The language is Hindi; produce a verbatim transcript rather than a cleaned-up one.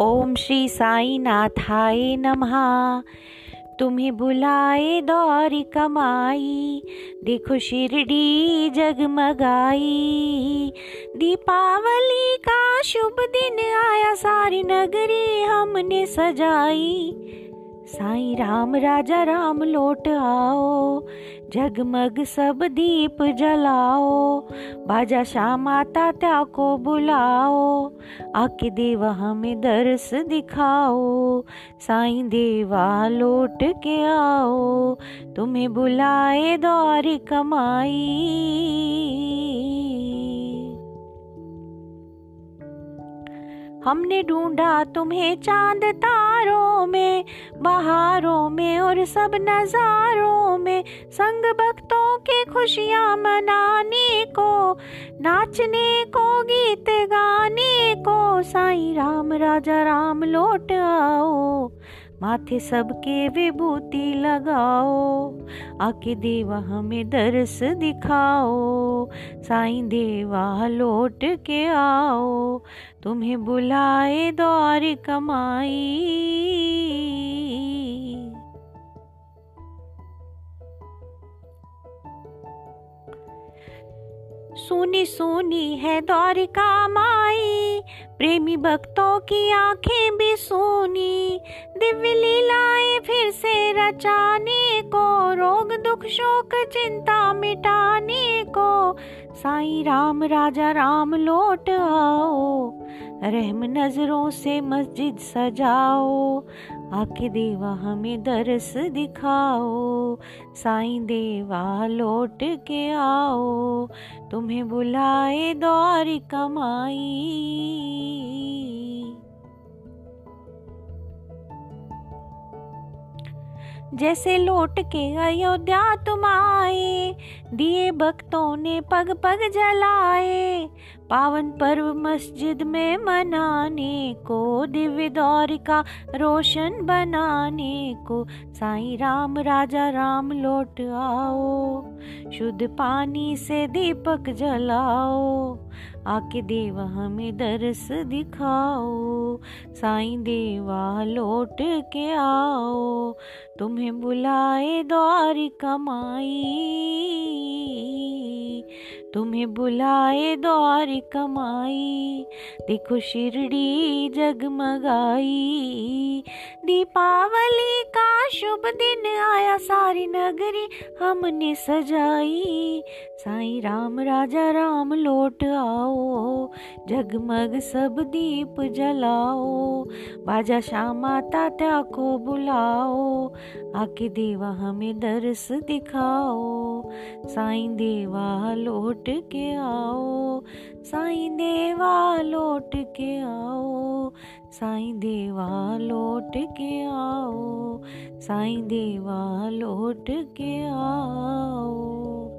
ओम श्री साई नाथाय नमः। तुम्हें बुलाए द्वारकामाई, देखो शिरडी जगमगाई। दीपावली का शुभ दिन आया, सारी नगरी हमने सजाई। साईं राम राजा राम लौट आओ, जगमग सब दीप जलाओ। बाजा श्यामा तात्या को बुलाओ, आके देवा हमें दर्श दिखाओ। साईं देवा लौट के आओ, तुम्हें बुलाए द्वारकामाई। हमने ढूंढा तुम्हें चांद तारों में, बहारों में और सब नजारों में। संग भक्तों के खुशियाँ मनाने को, नाचने को, गीत गाने को। साईं राम राजा राम लौट आओ, माथे सबके विभूति लगाओ। आके देवा हमें दर्श दिखाओ, साईं देवा लौट के आओ। तुम्हें बुलाए द्वारकामाई। सुनी सुनी है द्वारकामाई, प्रेमी भक्तों की आंखें भी सुनी। दिव्य लीलाएं फिर से रचाने को, रोग दुख शोक चिंता मिटाने को। साईं राम राजा राम लौट आओ, रहम नजरों से मस्जिद सजाओ। आके देवा हमें दर्श दिखाओ, साईं देवा लौट के आओ। तुम्हें बुलाए द्वारकामाई। जैसे लौट के अयोध्या तुम आए, दिए भक्तों ने पग पग जलाए। पावन पर्व मस्जिद में मनाने को, दिव्य द्वारिका रोशन बनाने को। साईं राम राजा राम लौट आओ, शुद्ध पानी से दीपक जलाओ। आके देवा हमें दर्श दिखाओ, साईं देवा लौट के आओ। तुम्हें बुलाए द्वारकामाई, तुम्हें बुलाए द्वारकामाई। देखो शिरडी जगमगाई। दीपावली का शुभ दिन आया, सारी नगरी हमने सजाई। साईं राम राजा राम लौट आओ, जगमग सब दीप जलाओ। बाजा श्यामा तात्या को बुलाओ, आके देवा हमें दर्श दिखाओ। साईं देवा लौट के आओ, साईं देवा लौट के आओ। साईं देवा लौट के आओ, साईं देवा लौट के आओ।